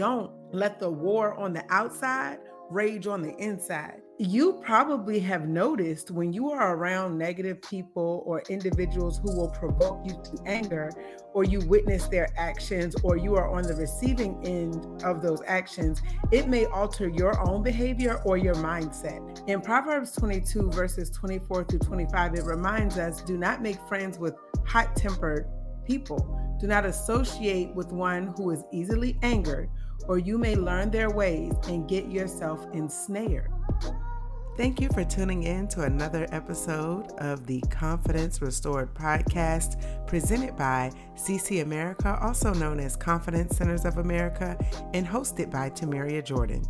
don't let the war on the outside rage on the inside. You probably have noticed when you are around negative people or individuals who will provoke you to anger, or you witness their actions, or you are on the receiving end of those actions, it may alter your own behavior or your mindset. In Proverbs 22 verses 24 through 25, it reminds us, do not make friends with hot-tempered people. Do not associate with one who is easily angered, or you may learn their ways and get yourself ensnared. Thank you for tuning in to another episode of the Confidence Restored podcast, presented by CC America, also known as Confidence Centers of America, and hosted by Tameria Jordan.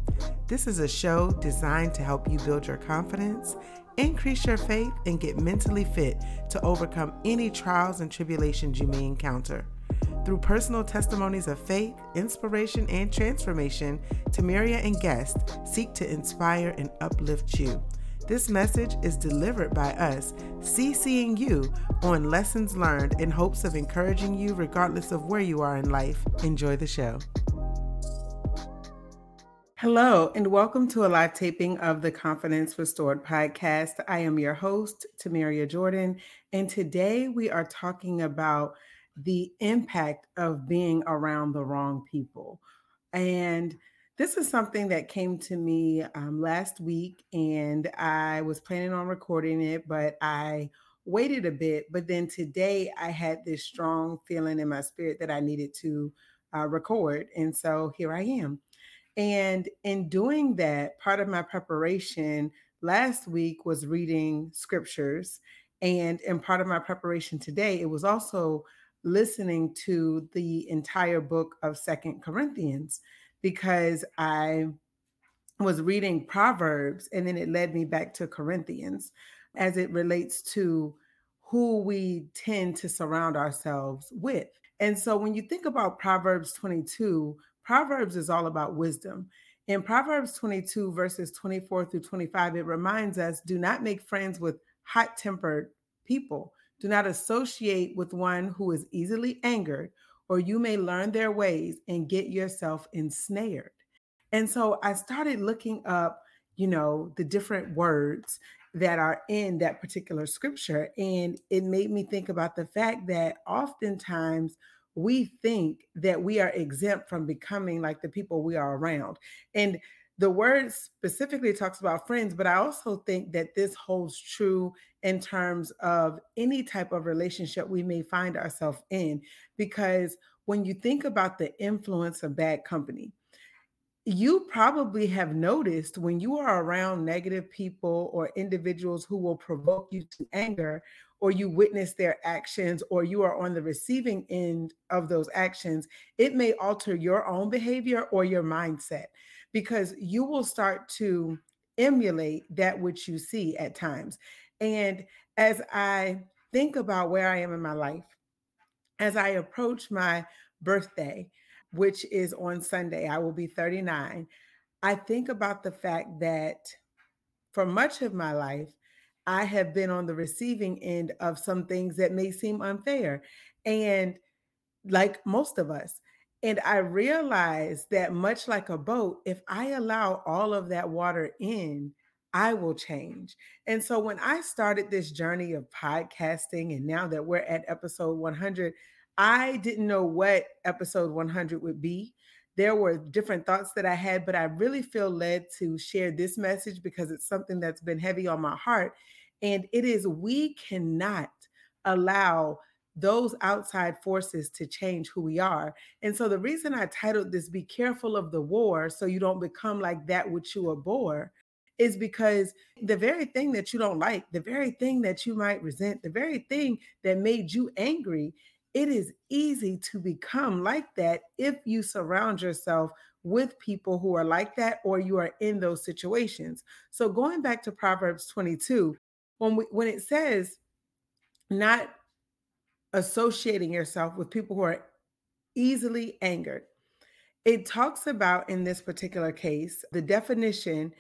This is a show designed to help you build your confidence, increase your faith, and get mentally fit to overcome any trials and tribulations you may encounter. Through personal testimonies of faith, inspiration, and transformation, Tameria and guests seek to inspire and uplift you. This message is delivered by us, CCing you on lessons learned in hopes of encouraging you regardless of where you are in life. Enjoy the show. Hello, and welcome to a live taping of the Confidence Restored podcast. I am your host, Tameria Jordan, and today we are talking about the impact of being around the wrong people. And this is something that came to me last week, and I was planning on recording it, but I waited a bit. But then today I had this strong feeling in my spirit that I needed to record. And so here I am. And in doing that, part of my preparation last week was reading scriptures. And in part of my preparation today, it was also listening to the entire book of 2 Corinthians, because I was reading Proverbs and then it led me back to Corinthians as it relates to who we tend to surround ourselves with. And so when you think about Proverbs 22, Proverbs is all about wisdom. In Proverbs 22 verses 24 through 25, it reminds us, do not make friends with hot-tempered people. Do not associate with one who is easily angered, or you may learn their ways and get yourself ensnared. And so I started looking up, the different words that are in that particular scripture. And it made me think about the fact that oftentimes we think that we are exempt from becoming like the people we are around. And the word specifically talks about friends, but I also think that this holds true in terms of any type of relationship we may find ourselves in, because when you think about the influence of bad company, you probably have noticed when you are around negative people or individuals who will provoke you to anger, or you witness their actions, or you are on the receiving end of those actions, it may alter your own behavior or your mindset, because you will start to emulate that which you see at times. And as I think about where I am in my life, as I approach my birthday, which is on Sunday, I will be 39. I think about the fact that for much of my life, I have been on the receiving end of some things that may seem unfair, and like most of us. And I realized that much like a boat, if I allow all of that water in, I will change. And so when I started this journey of podcasting, and now that we're at episode 100, I didn't know what episode 100 would be. There were different thoughts that I had, but I really feel led to share this message because it's something that's been heavy on my heart. And it is, we cannot allow those outside forces to change who we are. And so the reason I titled this, Be Careful of the War So You Don't Become Like That Which You Abhor, is because the very thing that you don't like, the very thing that you might resent, the very thing that made you angry, it is easy to become like that if you surround yourself with people who are like that, or you are in those situations. So going back to Proverbs 22, when it says not associating yourself with people who are easily angered, it talks about, in this particular case, the definition,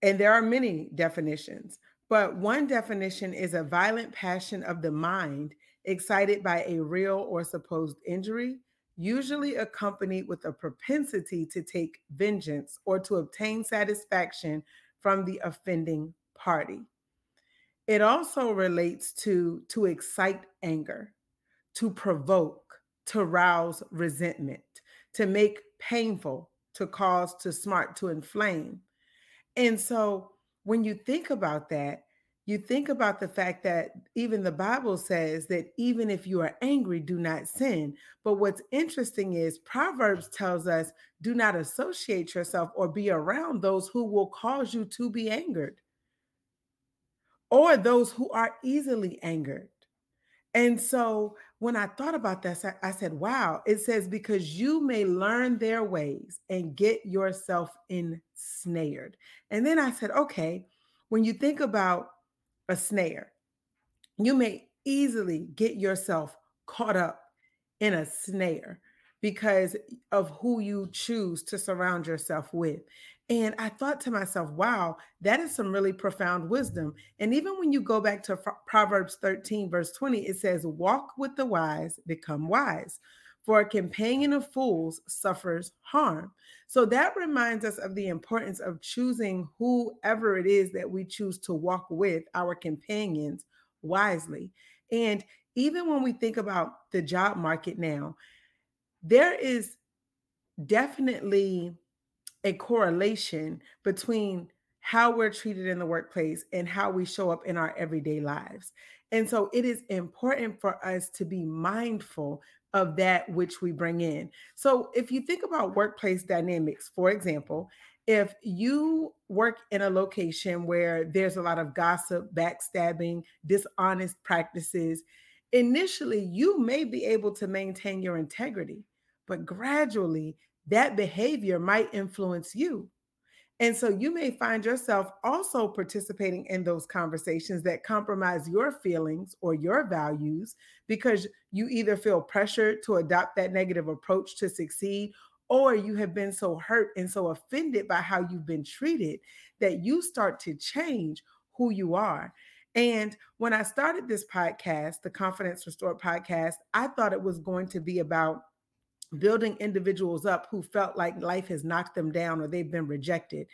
and there are many definitions, but one definition is a violent passion of the mind excited by a real or supposed injury, usually accompanied with a propensity to take vengeance or to obtain satisfaction from the offending party. It also relates to excite anger, to provoke, to rouse resentment, to make painful, to cause, to smart, to inflame. And so when you think about that, you think about the fact that even the Bible says that even if you are angry, do not sin. But what's interesting is Proverbs tells us, do not associate yourself or be around those who will cause you to be angered or those who are easily angered. And so when I thought about this, I said, wow, it says, because you may learn their ways and get yourself ensnared. And then I said, okay, when you think about a snare, you may easily get yourself caught up in a snare because of who you choose to surround yourself with. And I thought to myself, wow, that is some really profound wisdom. And even when you go back to Proverbs 13, verse 20, it says, walk with the wise, become wise, for a companion of fools suffers harm. So that reminds us of the importance of choosing whoever it is that we choose to walk with, our companions, wisely. And even when we think about the job market now, there is definitely a correlation between how we're treated in the workplace and how we show up in our everyday lives. And so it is important for us to be mindful of that which we bring in. So if you think about workplace dynamics, for example, if you work in a location where there's a lot of gossip, backstabbing, dishonest practices, initially you may be able to maintain your integrity, but gradually that behavior might influence you. And so you may find yourself also participating in those conversations that compromise your feelings or your values because you either feel pressured to adopt that negative approach to succeed, or you have been so hurt and so offended by how you've been treated that you start to change who you are. And when I started this podcast, the Confidence Restored podcast, I thought it was going to be about building individuals up who felt like life has knocked them down or they've been rejected.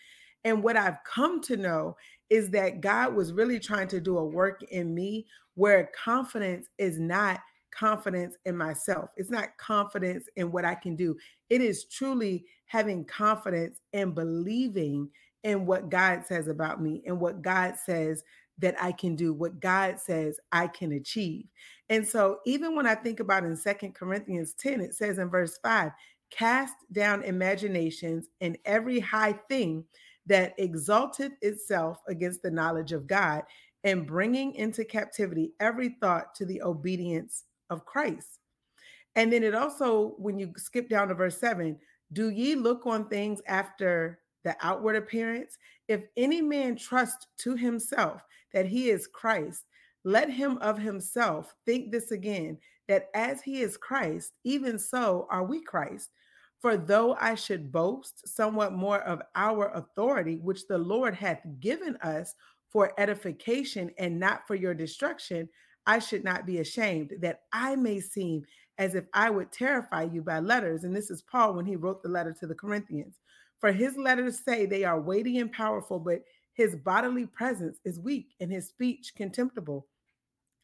And what I've come to know is that God was really trying to do a work in me where confidence is not confidence in myself. It's not confidence in what I can do. It is truly having confidence and believing in what God says about me and what God says that I can do, what God says I can achieve. And so even when I think about in 2 Corinthians 10, it says in verse 5, cast down imaginations and every high thing that exalteth itself against the knowledge of God, and bringing into captivity every thought to the obedience of Christ. And then it also, when you skip down to verse 7, do ye look on things after the outward appearance? If any man trust to himself that he is Christ, let him of himself think this again, that as he is Christ, even so are we Christ. For though I should boast somewhat more of our authority, which the Lord hath given us for edification and not for your destruction, I should not be ashamed, that I may seem as if I would terrify you by letters. And this is Paul when he wrote the letter to the Corinthians. For his letters say they are weighty and powerful, but his bodily presence is weak and his speech contemptible.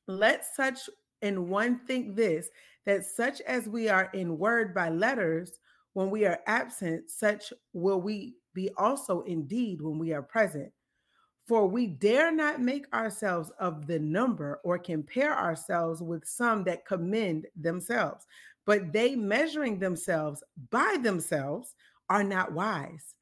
Let such an one think this, that such as we are in word by letters, when we are absent, such will we be also indeed when we are present. For we dare not make ourselves of the number or compare ourselves with some that commend themselves, but they measuring themselves by themselves are not wise.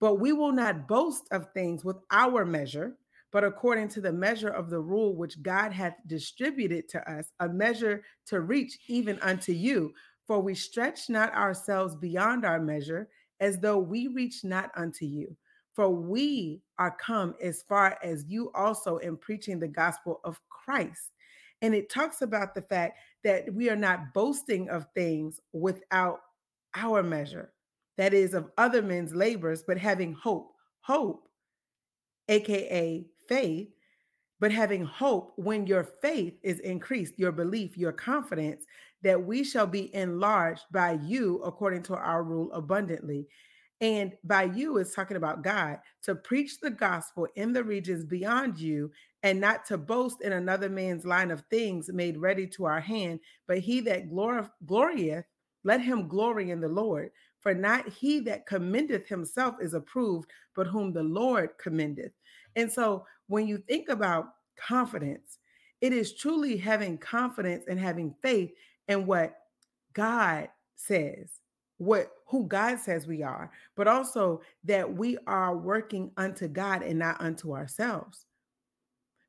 But we will not boast of things with our measure, but according to the measure of the rule which God hath distributed to us, a measure to reach even unto you. For we stretch not ourselves beyond our measure, as though we reach not unto you. For we are come as far as you also in preaching the gospel of Christ. And it talks about the fact that we are not boasting of things without our measure, that is of other men's labors, but having hope, AKA faith, but having hope when your faith is increased, your belief, your confidence, that we shall be enlarged by you according to our rule abundantly. And by you is talking about God, to preach the gospel in the regions beyond you, and not to boast in another man's line of things made ready to our hand. But he that glorieth, let him glory in the Lord. For not he that commendeth himself is approved, but whom the Lord commendeth. And so when you think about confidence, it is truly having confidence and having faith in what God says, who God says we are, but also that we are working unto God and not unto ourselves.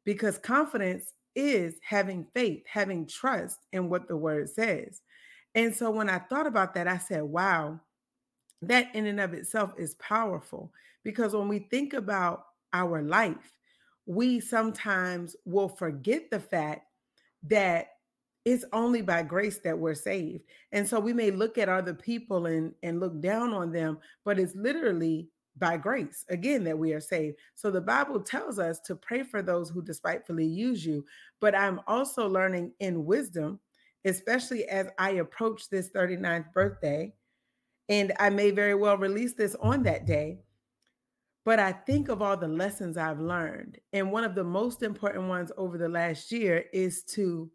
Because confidence is having faith, having trust in what the word says. And so when I thought about that, I said, wow, that in and of itself is powerful. Because when we think about our life, we sometimes will forget the fact that it's only by grace that we're saved. And so we may look at other people and look down on them, but it's literally by grace, again, that we are saved. So the Bible tells us to pray for those who despitefully use you. But I'm also learning in wisdom, especially as I approach this 39th birthday, and I may very well release this on that day. But I think of all the lessons I've learned. And one of the most important ones over the last year is to,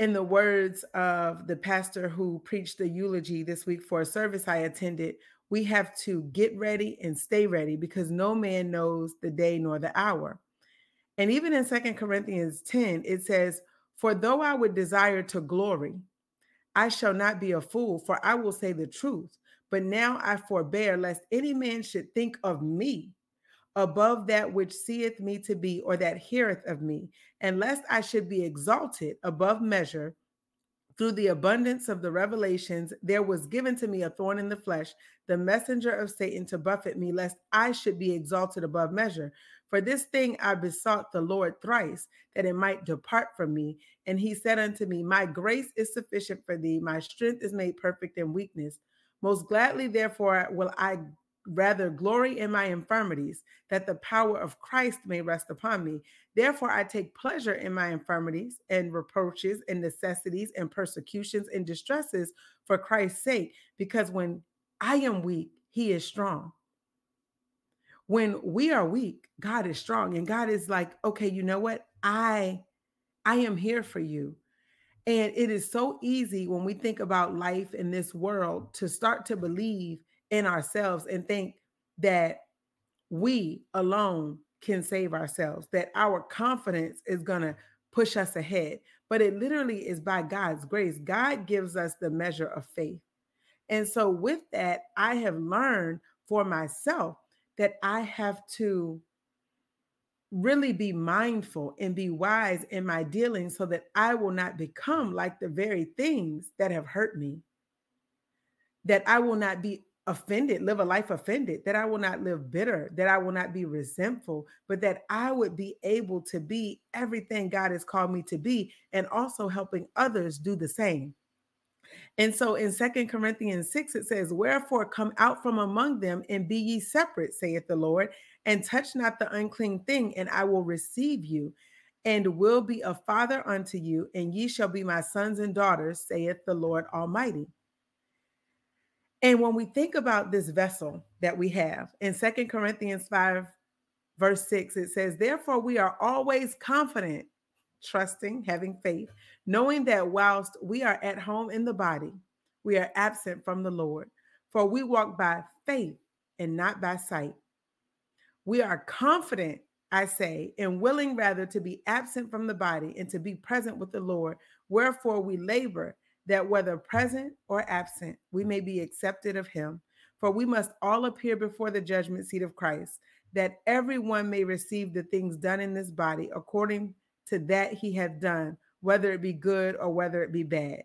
in the words of the pastor who preached the eulogy this week for a service I attended, we have to get ready and stay ready, because no man knows the day nor the hour. And even in 2 Corinthians 10, it says, "For though I would desire to glory, I shall not be a fool, for I will say the truth. But now I forbear, lest any man should think of me above that which seeth me to be, or that heareth of me, and lest I should be exalted above measure through the abundance of the revelations. There was given to me a thorn in the flesh, the messenger of Satan to buffet me, lest I should be exalted above measure. For this thing I besought the Lord thrice, that it might depart from me. And he said unto me, My grace is sufficient for thee. My strength is made perfect in weakness. Most gladly, therefore, will I rather glory in my infirmities, that the power of Christ may rest upon me. Therefore, I take pleasure in my infirmities and reproaches and necessities and persecutions and distresses for Christ's sake, because when I am weak, he is strong." When we are weak, God is strong. And God is like, okay, you know what? I am here for you. And it is so easy when we think about life in this world to start to believe in ourselves and think that we alone can save ourselves, that our confidence is going to push us ahead. But it literally is by God's grace. God gives us the measure of faith. And so with that, I have learned for myself that I have to really be mindful and be wise in my dealing, so that I will not become like the very things that have hurt me, that I will not be offended, live a life offended, that I will not live bitter, that I will not be resentful, but that I would be able to be everything God has called me to be, and also helping others do the same. And so in 2 Corinthians 6, it says, "Wherefore come out from among them and be ye separate, saith the Lord, and touch not the unclean thing, and I will receive you, and will be a father unto you, and ye shall be my sons and daughters, saith the Lord Almighty." And when we think about this vessel that we have, in 2 Corinthians 5, verse 6, it says, "Therefore we are always confident," trusting, having faith, "knowing that whilst we are at home in the body, we are absent from the Lord. For we walk by faith and not by sight. We are confident, I say, and willing rather to be absent from the body and to be present with the Lord. Wherefore we labor, that whether present or absent, we may be accepted of him. For we must all appear before the judgment seat of Christ, that everyone may receive the things done in this body according to that he hath done, whether it be good or whether it be bad."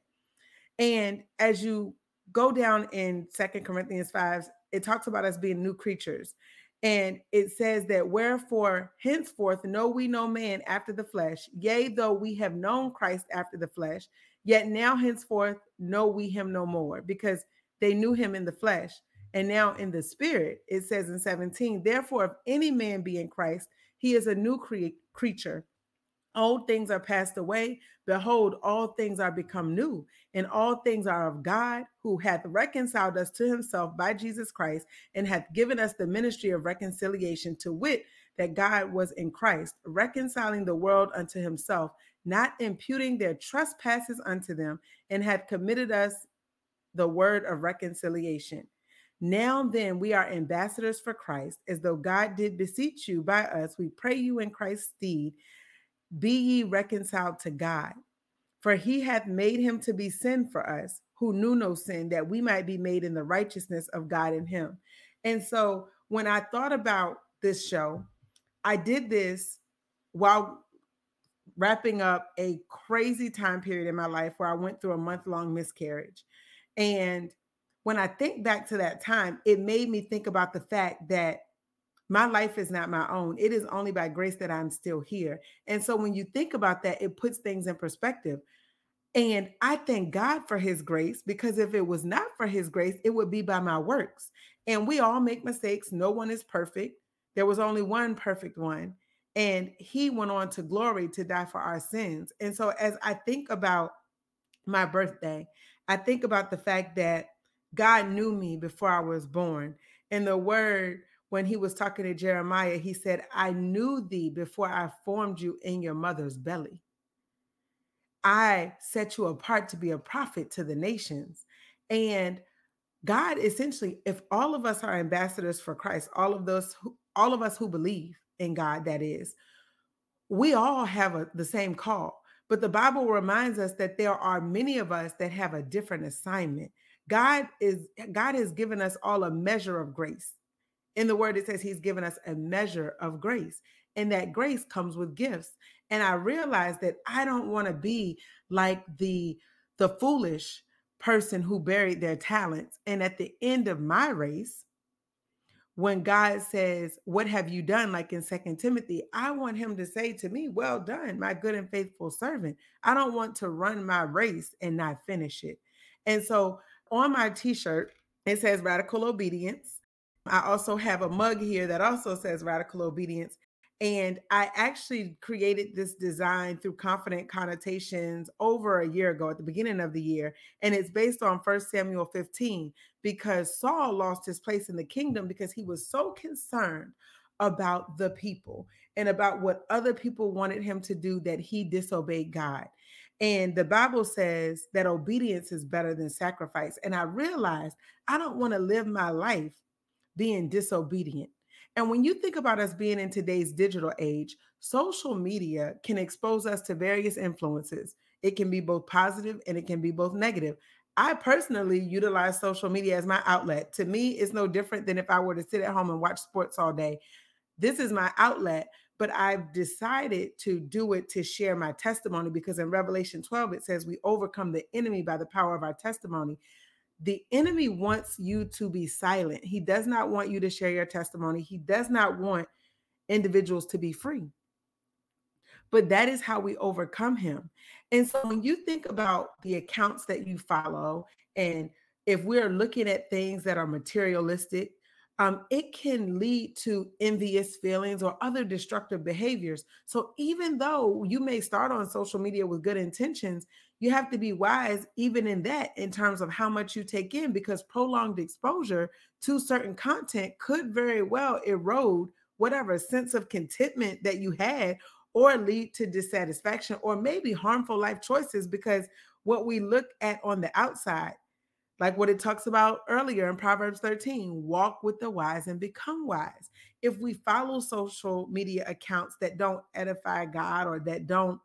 And as you go down in 2 Corinthians 5, it talks about us being new creatures. And it says that, "Wherefore, henceforth, know we no man after the flesh. Yea, though we have known Christ after the flesh, yet now henceforth know we him no more," because they knew him in the flesh. And now in the spirit, it says in 17, "Therefore, if any man be in Christ, he is a new creature. Old things are passed away. Behold, all things are become new, and all things are of God, who hath reconciled us to himself by Jesus Christ, and hath given us the ministry of reconciliation, to wit, that God was in Christ, reconciling the world unto himself, not imputing their trespasses unto them, and hath committed us the word of reconciliation. Now then, we are ambassadors for Christ, as though God did beseech you by us. We pray you in Christ's stead, be ye reconciled to God. For he hath made him to be sin for us, who knew no sin, that we might be made in the righteousness of God in him. And so when I thought about this show, I did this while wrapping up a crazy time period in my life where I went through a month-long miscarriage. And when I think back to that time, it made me think about the fact that my life is not my own. It is only by grace that I'm still here. And so when you think about that, it puts things in perspective. And I thank God for his grace, because if it was not for his grace, it would be by my works. And we all make mistakes. No one is perfect. There was only one perfect one. And he went on to glory to die for our sins. And so as I think about my birthday, I think about the fact that God knew me before I was born. And the word, when he was talking to Jeremiah, he said, I knew thee before I formed you in your mother's belly. I set you apart to be a prophet to the nations. And God, essentially, if all of us are ambassadors for Christ, all of us who believe in God, that is, we all have the same call. But the Bible reminds us that there are many of us that have a different assignment. God has given us all a measure of grace. In the word, it says he's given us a measure of grace, and that grace comes with gifts. And I realized that I don't want to be like the foolish person who buried their talents. And at the end of my race, when God says, what have you done? Like in 2 Timothy, I want him to say to me, well done, my good and faithful servant. I don't want to run my race and not finish it. And so on my t-shirt, it says radical obedience. I also have a mug here that also says radical obedience. And I actually created this design through Confident Connotations over a year ago at the beginning of the year. And it's based on 1 Samuel 15, because Saul lost his place in the kingdom because he was so concerned about the people and about what other people wanted him to do that he disobeyed God. And the Bible says that obedience is better than sacrifice. And I realized I don't want to live my life being disobedient. And when you think about us being in today's digital age, social media can expose us to various influences. It can be both positive and it can be both negative. I personally utilize social media as my outlet. To me, it's no different than if I were to sit at home and watch sports all day. This is my outlet, but I've decided to do it to share my testimony, because in Revelation 12, it says we overcome the enemy by the power of our testimony. The enemy wants you to be silent. He does not want you to share your testimony. He does not want individuals to be free. But that is how we overcome him. And so when you think about the accounts that you follow, and if we're looking at things that are materialistic, it can lead to envious feelings or other destructive behaviors. So even though you may start on social media with good intentions, you have to be wise even in that, in terms of how much you take in, because prolonged exposure to certain content could very well erode whatever sense of contentment that you had, or lead to dissatisfaction, or maybe harmful life choices, because what we look at on the outside, like what it talks about earlier in Proverbs 13, walk with the wise and become wise. If we follow social media accounts that don't edify God or that don't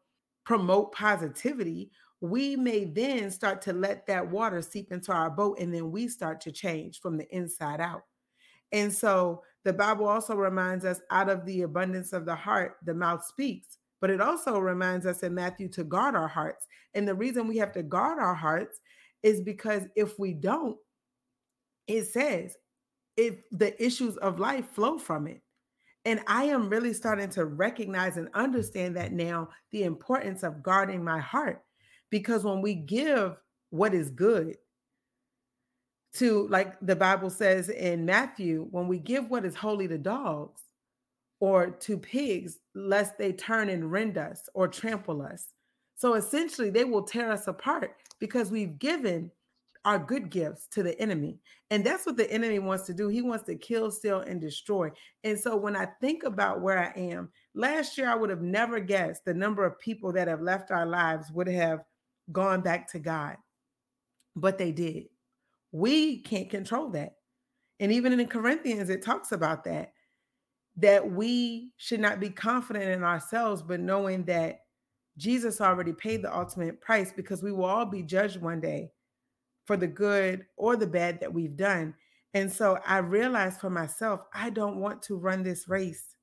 promote positivity, we may then start to let that water seep into our boat, and then we start to change from the inside out. And so the Bible also reminds us, out of the abundance of the heart, the mouth speaks. But it also reminds us in Matthew to guard our hearts. And the reason we have to guard our hearts is because if we don't, it says, if the issues of life flow from it. And I am really starting to recognize and understand that now, the importance of guarding my heart, because when we give what is good to, like the Bible says in Matthew, when we give what is holy to dogs, or to pigs, lest they turn and rend us or trample us. So essentially, they will tear us apart because we've given our good gifts to the enemy. And that's what the enemy wants to do. He wants to kill, steal, and destroy. And so when I think about where I am, last year, I would have never guessed the number of people that have left our lives would have gone back to God. But they did. We can't control that. And even in Corinthians, it talks about that we should not be confident in ourselves, but knowing that Jesus already paid the ultimate price, because we will all be judged one day for the good or the bad that we've done. And so I realized for myself, I don't want to run this race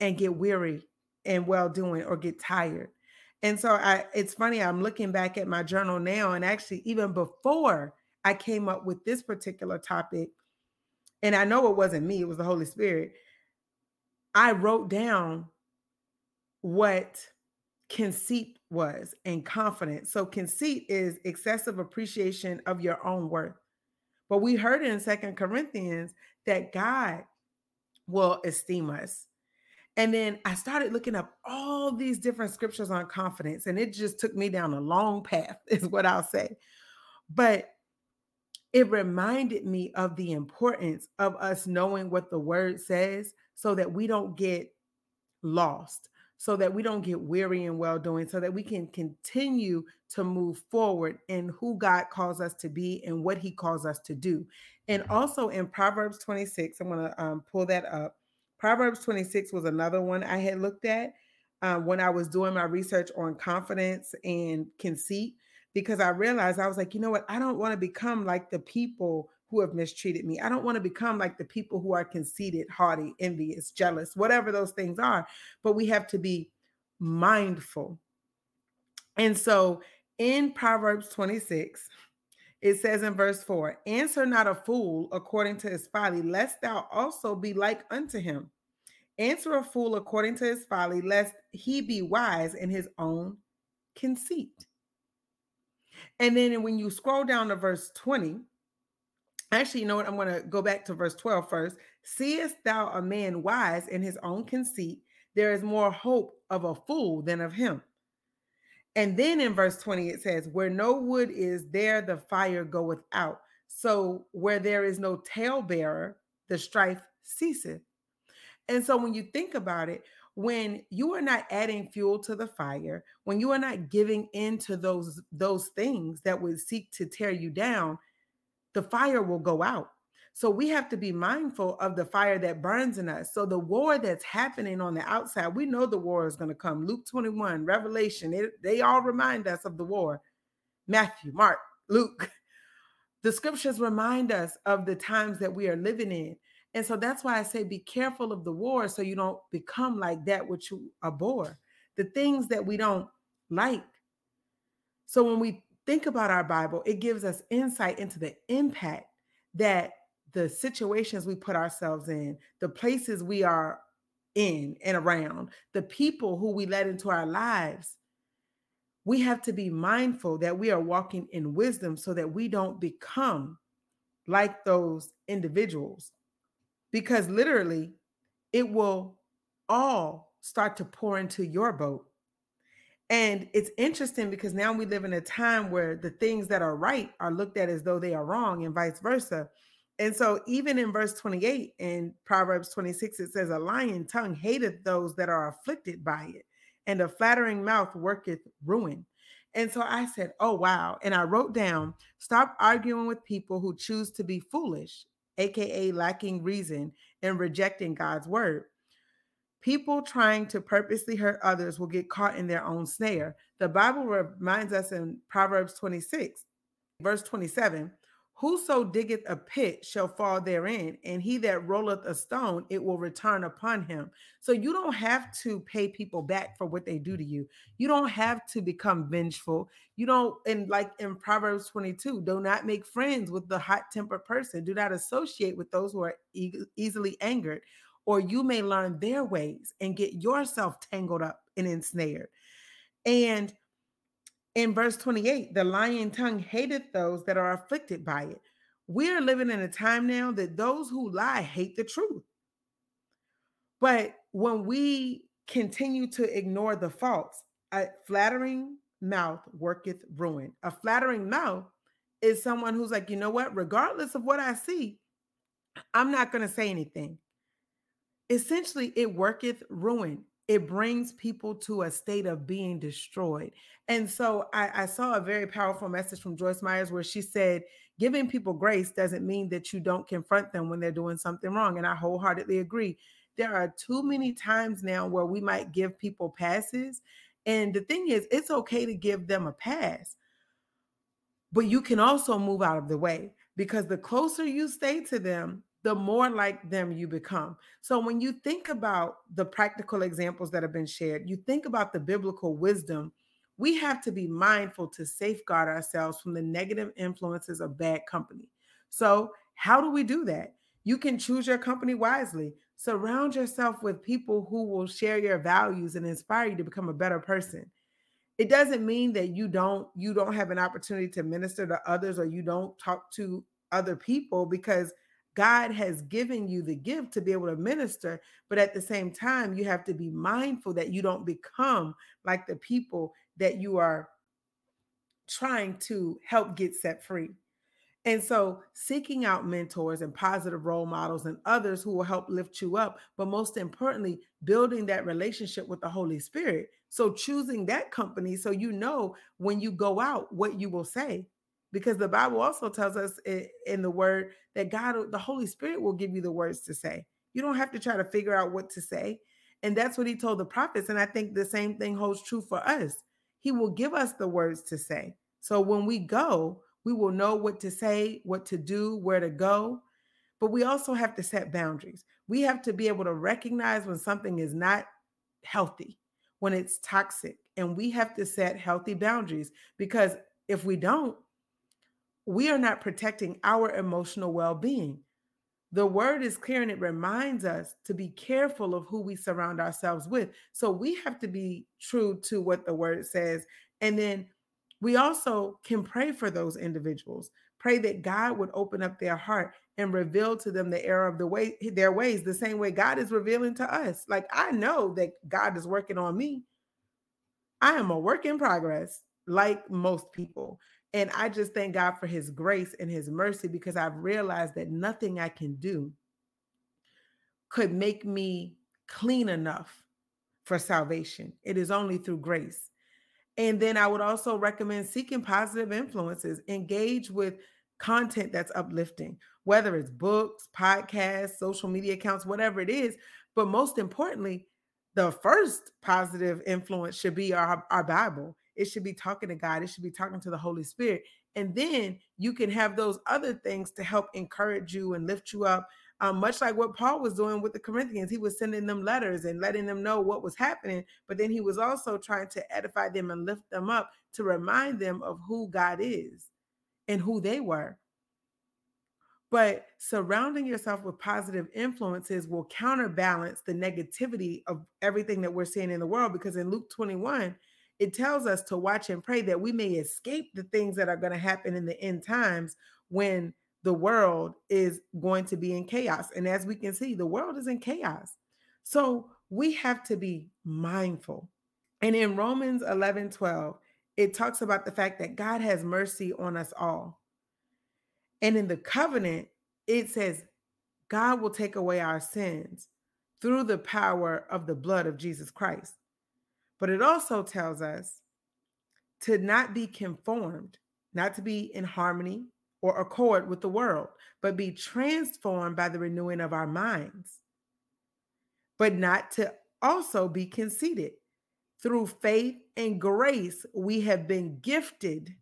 and get weary and well-doing or get tired. And so it's funny, I'm looking back at my journal now, and actually even before I came up with this particular topic, and I know it wasn't me, it was the Holy Spirit, I wrote down what conceit was and confidence. So conceit is excessive appreciation of your own worth. But we heard in 2 Corinthians that God will esteem us. And then I started looking up all these different scriptures on confidence, and it just took me down a long path, is what I'll say. But it reminded me of the importance of us knowing what the word says, so that we don't get lost, so that we don't get weary in well-doing, so that we can continue to move forward in who God calls us to be and what he calls us to do. And also in Proverbs 26, I'm going to pull that up. Proverbs 26 was another one I had looked at when I was doing my research on confidence and conceit, because I realized, I was like, you know what? I don't want to become like the people who have mistreated me. I don't want to become like the people who are conceited, haughty, envious, jealous, whatever those things are. But we have to be mindful. And so in Proverbs 26, it says in verse 4, "Answer not a fool according to his folly, lest thou also be like unto him. Answer a fool according to his folly, lest he be wise in his own conceit." And then when you scroll down to verse 20, actually, you know what? I'm going to go back to verse 12 first. "Seest thou a man wise in his own conceit? There is more hope of a fool than of him." And then in verse 20, it says, "Where no wood is, there the fire goeth out. So where there is no talebearer, the strife ceaseth." And so when you think about it, when you are not adding fuel to the fire, when you are not giving in to those things that would seek to tear you down, the fire will go out. So we have to be mindful of the fire that burns in us. So the war that's happening on the outside, we know the war is going to come. Luke 21, Revelation, they all remind us of the war. Matthew, Mark, Luke. The scriptures remind us of the times that we are living in. And so that's why I say be careful of the war, so you don't become like that which you abhor, the things that we don't like. So when we think about our Bible, it gives us insight into the impact that the situations we put ourselves in, the places we are in and around, the people who we let into our lives. We have to be mindful that we are walking in wisdom, so that we don't become like those individuals. Because literally, it will all start to pour into your boat. And it's interesting, because now we live in a time where the things that are right are looked at as though they are wrong, and vice versa. And so even in verse 28 in Proverbs 26, it says, "A lying tongue hateth those that are afflicted by it, and a flattering mouth worketh ruin." And so I said, oh, wow. And I wrote down, stop arguing with people who choose to be foolish, AKA lacking reason, and rejecting God's word. People trying to purposely hurt others will get caught in their own snare. The Bible reminds us in Proverbs 26, verse 27, "Whoso diggeth a pit shall fall therein, and he that rolleth a stone, it will return upon him." So you don't have to pay people back for what they do to you. You don't have to become vengeful. You don't, and like in Proverbs 22, do not make friends with the hot-tempered person. Do not associate with those who are easily angered, or you may learn their ways and get yourself tangled up and ensnared. And in verse 28, "The lying tongue hateth those that are afflicted by it." We are living in a time now that those who lie hate the truth. But when we continue to ignore the faults, a flattering mouth worketh ruin. A flattering mouth is someone who's like, you know what, regardless of what I see, I'm not going to say anything. Essentially, it worketh ruin. It brings people to a state of being destroyed. And so I saw a very powerful message from Joyce Meyer where she said, giving people grace doesn't mean that you don't confront them when they're doing something wrong. And I wholeheartedly agree. There are too many times now where we might give people passes. And the thing is, it's okay to give them a pass, but you can also move out of the way, because the closer you stay to them, the more like them you become. So when you think about the practical examples that have been shared, you think about the biblical wisdom, we have to be mindful to safeguard ourselves from the negative influences of bad company. So how do we do that? You can choose your company wisely. Surround yourself with people who will share your values and inspire you to become a better person. It doesn't mean that you don't have an opportunity to minister to others, or you don't talk to other people, because God has given you the gift to be able to minister. But at the same time, you have to be mindful that you don't become like the people that you are trying to help get set free. And so seeking out mentors and positive role models and others who will help lift you up, but most importantly, building that relationship with the Holy Spirit. So choosing that company, so you know when you go out what you will say, because the Bible also tells us in the word that God, the Holy Spirit, will give you the words to say. You don't have to try to figure out what to say. And that's what he told the prophets. And I think the same thing holds true for us. He will give us the words to say. So when we go, we will know what to say, what to do, where to go. But we also have to set boundaries. We have to be able to recognize when something is not healthy, when it's toxic. And we have to set healthy boundaries, because if we don't, we are not protecting our emotional well-being. The word is clear, and it reminds us to be careful of who we surround ourselves with. So we have to be true to what the word says. And then we also can pray for those individuals. Pray that God would open up their heart and reveal to them the error of their ways, the same way God is revealing to us. Like, I know that God is working on me. I am a work in progress, like most people. And I just thank God for his grace and his mercy, because I've realized that nothing I can do could make me clean enough for salvation. It is only through grace. And then I would also recommend seeking positive influences. Engage with content that's uplifting, whether it's books, podcasts, social media accounts, whatever it is. But most importantly, the first positive influence should be our Bible. It should be talking to God. It should be talking to the Holy Spirit. And then you can have those other things to help encourage you and lift you up, much like what Paul was doing with the Corinthians. He was sending them letters and letting them know what was happening, but then he was also trying to edify them and lift them up, to remind them of who God is and who they were. But surrounding yourself with positive influences will counterbalance the negativity of everything that we're seeing in the world, because in Luke 21, it tells us to watch and pray that we may escape the things that are going to happen in the end times, when the world is going to be in chaos. And as we can see, the world is in chaos. So we have to be mindful. And in Romans 11:12, it talks about the fact that God has mercy on us all. And in the covenant, it says, God will take away our sins through the power of the blood of Jesus Christ. But it also tells us to not be conformed, not to be in harmony or accord with the world, but be transformed by the renewing of our minds, but not to also be conceited. Through faith and grace, we have been gifted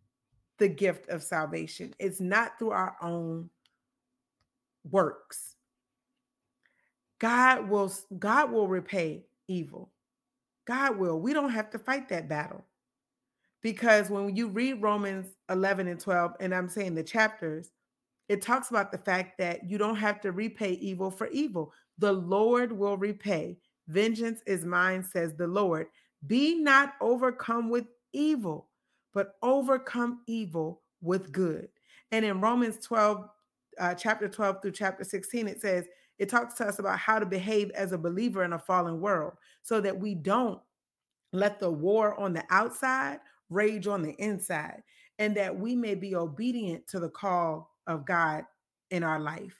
the gift of salvation. It's not through our own works. God will repay evil. God will. We don't have to fight that battle, because when you read Romans 11 and 12, and I'm saying the chapters, it talks about the fact that you don't have to repay evil for evil. The Lord will repay. Vengeance is mine, says the Lord. Be not overcome with evil, but overcome evil with good. And in Romans 12, chapter 12 through chapter 16, it says, It talks to us about how to behave as a believer in a fallen world so that we don't let the war on the outside rage on the inside, and that we may be obedient to the call of God in our life.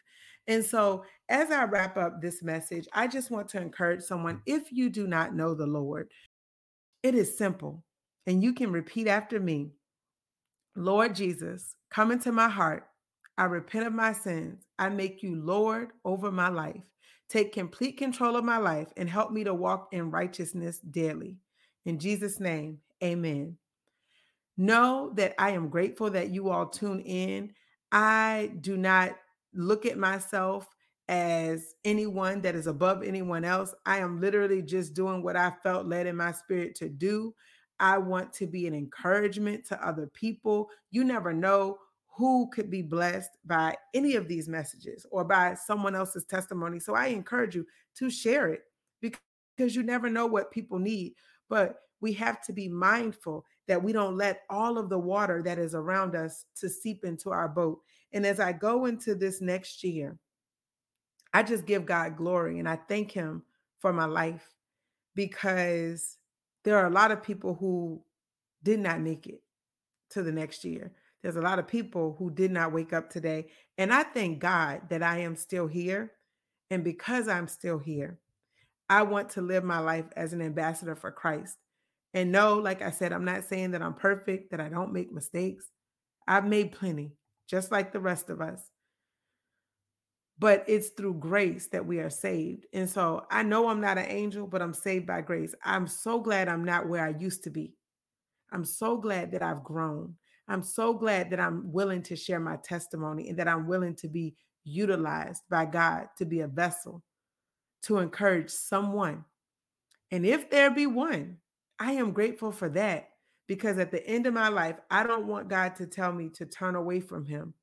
And so as I wrap up this message, I just want to encourage someone, if you do not know the Lord, it is simple. And you can repeat after me. Lord Jesus, come into my heart. I repent of my sins. I make you Lord over my life. Take complete control of my life and help me to walk in righteousness daily. In Jesus' name, amen. Know that I am grateful that you all tune in. I do not look at myself as anyone that is above anyone else. I am literally just doing what I felt led in my spirit to do. I want to be an encouragement to other people. You never know who could be blessed by any of these messages or by someone else's testimony. So I encourage you to share it, because you never know what people need. But we have to be mindful that we don't let all of the water that is around us to seep into our boat. And as I go into this next year, I just give God glory and I thank him for my life, because there are a lot of people who did not make it to the next year. There's a lot of people who did not wake up today. And I thank God that I am still here. And because I'm still here, I want to live my life as an ambassador for Christ. And no, like I said, I'm not saying that I'm perfect, that I don't make mistakes. I've made plenty, just like the rest of us. But it's through grace that we are saved. And so I know I'm not an angel, but I'm saved by grace. I'm so glad I'm not where I used to be. I'm so glad that I've grown. I'm so glad that I'm willing to share my testimony and that I'm willing to be utilized by God to be a vessel to encourage someone. And if there be one, I am grateful for that, because at the end of my life, I don't want God to tell me to turn away from him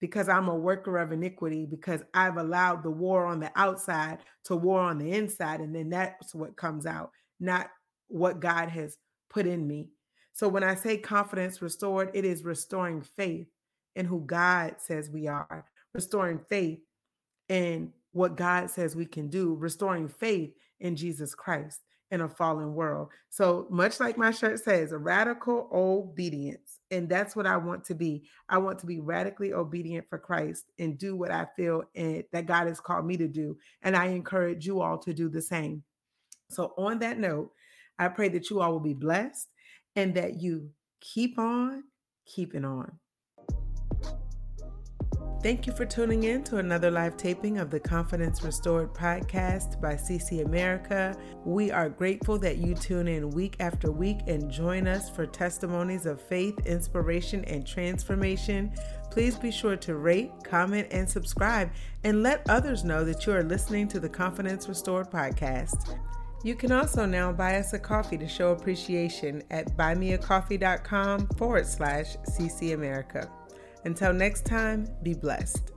because I'm a worker of iniquity, because I've allowed the war on the outside to war on the inside. And then that's what comes out, not what God has put in me. So when I say confidence restored, it is restoring faith in who God says we are, restoring faith in what God says we can do, restoring faith in Jesus Christ in a fallen world. So much like my shirt says, a radical obedience. And that's what I want to be. I want to be radically obedient for Christ and do what I feel that God has called me to do. And I encourage you all to do the same. So on that note, I pray that you all will be blessed and that you keep on keeping on. Thank you for tuning in to another live taping of the Confidence Restored podcast by CC America. We are grateful that you tune in week after week and join us for testimonies of faith, inspiration, and transformation. Please be sure to rate, comment, and subscribe, and let others know that you are listening to the Confidence Restored podcast. You can also now buy us a coffee to show appreciation at buymeacoffee.com/CC America. Until next time, be blessed.